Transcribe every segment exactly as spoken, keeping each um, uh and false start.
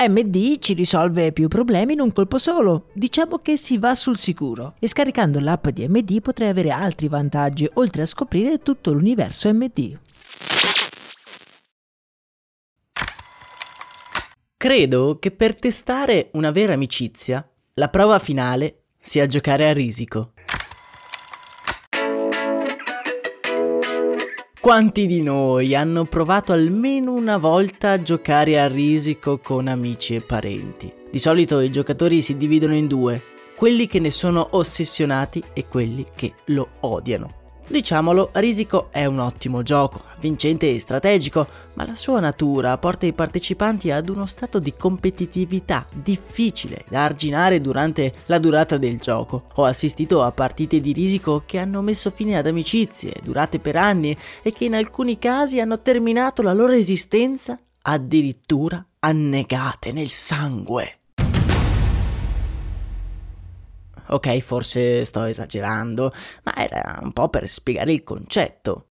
M D ci risolve più problemi in un colpo solo, diciamo che si va sul sicuro, e scaricando l'app di M D potrai avere altri vantaggi oltre a scoprire tutto l'universo M D. Credo che per testare una vera amicizia, la prova finale sia giocare a risico. Quanti di noi hanno provato almeno una volta a giocare a risico con amici e parenti? Di solito i giocatori si dividono in due, quelli che ne sono ossessionati e quelli che lo odiano. Diciamolo, risico è un ottimo gioco, vincente e strategico, ma la sua natura porta i partecipanti ad uno stato di competitività difficile da arginare durante la durata del gioco. Ho assistito a partite di risico che hanno messo fine ad amicizie durate per anni e che in alcuni casi hanno terminato la loro esistenza addirittura annegate nel sangue. Ok, forse sto esagerando, ma era un po' per spiegare il concetto.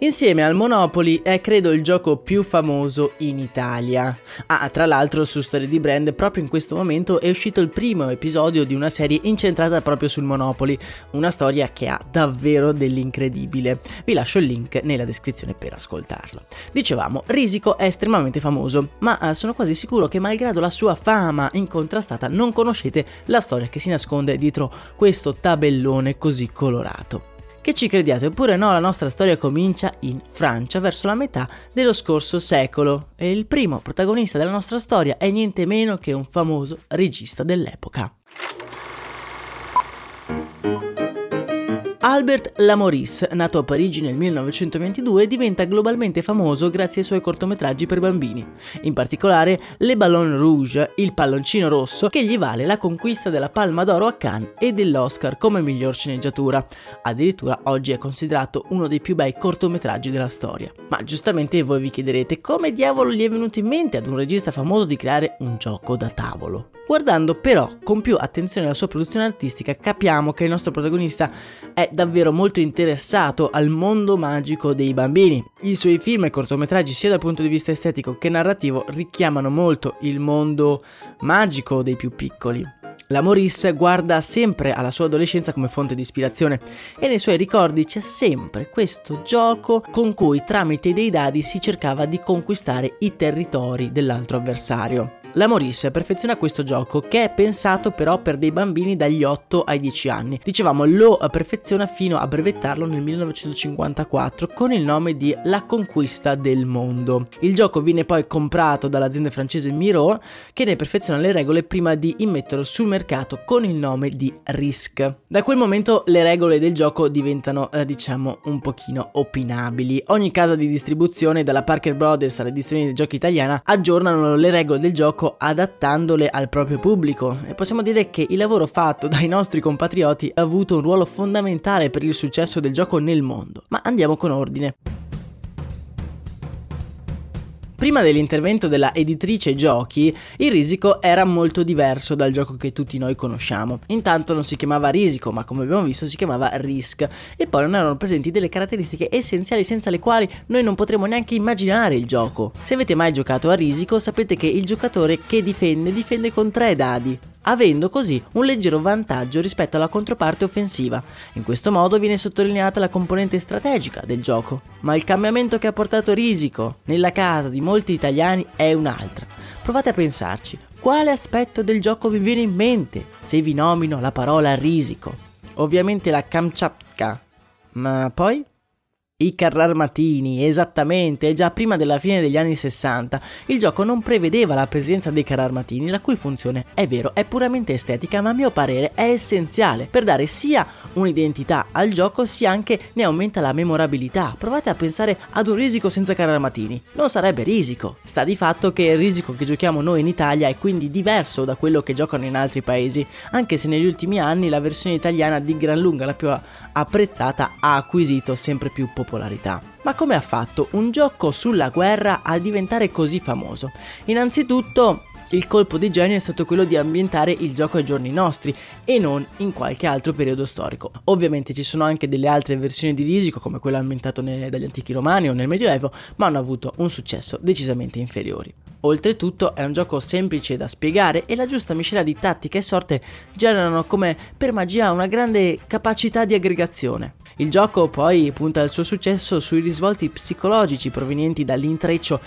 Insieme al Monopoly è credo il gioco più famoso in Italia. Ah, tra l'altro su Storie di Brand proprio in questo momento è uscito il primo episodio di una serie incentrata proprio sul Monopoly, una storia che ha davvero dell'incredibile. Vi lascio il link nella descrizione per ascoltarlo. Dicevamo, risico è estremamente famoso, ma sono quasi sicuro che malgrado la sua fama incontrastata non conoscete la storia che si nasconde dietro questo tabellone così colorato. Che ci crediate oppure no, la nostra storia comincia in Francia verso la metà dello scorso secolo e il primo protagonista della nostra storia è niente meno che un famoso regista dell'epoca. Albert Lamorisse, nato a Parigi nel millenovecentoventidue, diventa globalmente famoso grazie ai suoi cortometraggi per bambini, in particolare Le Ballon Rouge, il palloncino rosso, che gli vale la conquista della Palma d'Oro a Cannes e dell'Oscar come miglior sceneggiatura. Addirittura oggi è considerato uno dei più bei cortometraggi della storia. Ma giustamente voi vi chiederete come diavolo gli è venuto in mente ad un regista famoso di creare un gioco da tavolo. Guardando però con più attenzione la sua produzione artistica capiamo che il nostro protagonista è davvero molto interessato al mondo magico dei bambini. I suoi film e cortometraggi sia dal punto di vista estetico che narrativo richiamano molto il mondo magico dei più piccoli. Lamorisse guarda sempre alla sua adolescenza come fonte di ispirazione e nei suoi ricordi c'è sempre questo gioco con cui tramite dei dadi si cercava di conquistare i territori dell'altro avversario. Lamorisse perfeziona questo gioco che è pensato però per dei bambini dagli otto ai dieci anni. Dicevamo, lo perfeziona fino a brevettarlo nel millenovecentocinquantaquattro con il nome di La Conquista del Mondo. Il gioco viene poi comprato dall'azienda francese Miro, che ne perfeziona le regole prima di immetterlo sul mercato con il nome di Risk. Da quel momento le regole del gioco diventano eh, diciamo un pochino opinabili. Ogni casa di distribuzione, dalla Parker Brothers alle edizioni dei giochi italiana, aggiornano le regole del gioco adattandole al proprio pubblico, e possiamo dire che il lavoro fatto dai nostri compatrioti ha avuto un ruolo fondamentale per il successo del gioco nel mondo. Ma andiamo con ordine. Prima dell'intervento della editrice giochi, il risico era molto diverso dal gioco che tutti noi conosciamo. Intanto non si chiamava risico, ma come abbiamo visto si chiamava Risk, e poi non erano presenti delle caratteristiche essenziali senza le quali noi non potremmo neanche immaginare il gioco. Se avete mai giocato a risico sapete che il giocatore che difende, difende con tre dadi, avendo così un leggero vantaggio rispetto alla controparte offensiva. In questo modo viene sottolineata la componente strategica del gioco. Ma il cambiamento che ha portato risico nella casa di molti italiani è un'altra. Provate a pensarci, quale aspetto del gioco vi viene in mente se vi nomino la parola risico? Ovviamente la Kamchatka, ma poi? I carrarmatini, esattamente, già prima della fine degli anni sessanta il gioco non prevedeva la presenza dei carrarmatini, la cui funzione, è vero, è puramente estetica, ma a mio parere è essenziale per dare sia un'identità al gioco sia anche ne aumenta la memorabilità. Provate a pensare ad un risico senza carrarmatini, non sarebbe risico. Sta di fatto che il risico che giochiamo noi in Italia è quindi diverso da quello che giocano in altri paesi, anche se negli ultimi anni la versione italiana di gran lunga la più apprezzata ha acquisito sempre più popolarità. Polarità. Ma come ha fatto un gioco sulla guerra a diventare così famoso? Innanzitutto il colpo di genio è stato quello di ambientare il gioco ai giorni nostri e non in qualche altro periodo storico. Ovviamente ci sono anche delle altre versioni di risico, come quella ambientata dagli antichi romani o nel Medioevo, ma hanno avuto un successo decisamente inferiore. Oltretutto è un gioco semplice da spiegare e la giusta miscela di tattica e sorte generano come per magia una grande capacità di aggregazione. Il gioco poi punta il suo successo sui risvolti psicologici provenienti dall'intreccio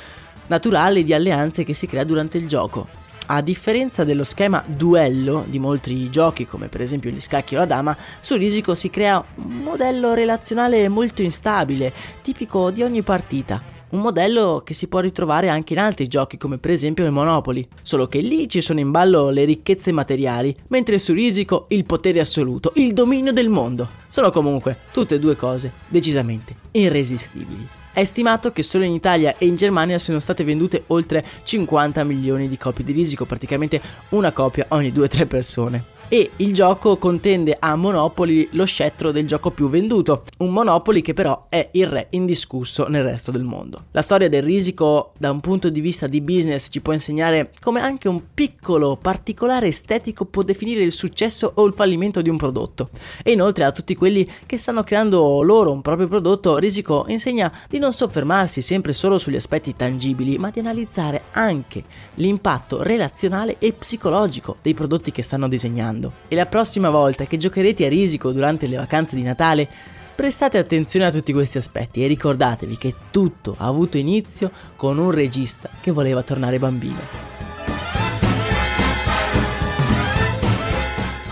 naturale di alleanze che si crea durante il gioco. A differenza dello schema duello di molti giochi, come per esempio gli scacchi o la dama, su risico si crea un modello relazionale molto instabile, tipico di ogni partita. Un modello che si può ritrovare anche in altri giochi, come per esempio il Monopoly, solo che lì ci sono in ballo le ricchezze materiali, mentre su risico il potere assoluto, il dominio del mondo. Sono comunque tutte e due cose decisamente irresistibili. È stimato che solo in Italia e in Germania siano state vendute oltre cinquanta milioni di copie di risico, praticamente una copia ogni due tre persone. E il gioco contende a Monopoly lo scettro del gioco più venduto, un Monopoly che però è il re indiscusso nel resto del mondo. La storia del risico da un punto di vista di business ci può insegnare come anche un piccolo particolare estetico può definire il successo o il fallimento di un prodotto. E inoltre a tutti quelli che stanno creando loro un proprio prodotto, Risico insegna di non soffermarsi sempre solo sugli aspetti tangibili, ma di analizzare anche l'impatto relazionale e psicologico dei prodotti che stanno disegnando. E la prossima volta che giocherete a risico durante le vacanze di Natale, prestate attenzione a tutti questi aspetti e ricordatevi che tutto ha avuto inizio con un regista che voleva tornare bambino.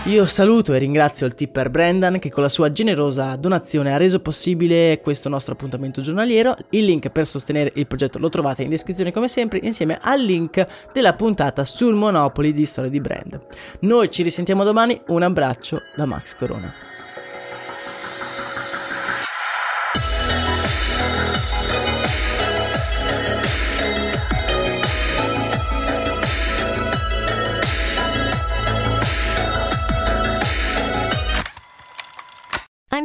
Io saluto e ringrazio il tipper Brandon che con la sua generosa donazione ha reso possibile questo nostro appuntamento giornaliero. Il link per sostenere il progetto lo trovate in descrizione come sempre, insieme al link della puntata sul Monopoly di Storia di Brand. Noi ci risentiamo domani, un abbraccio da Max Corona. I'm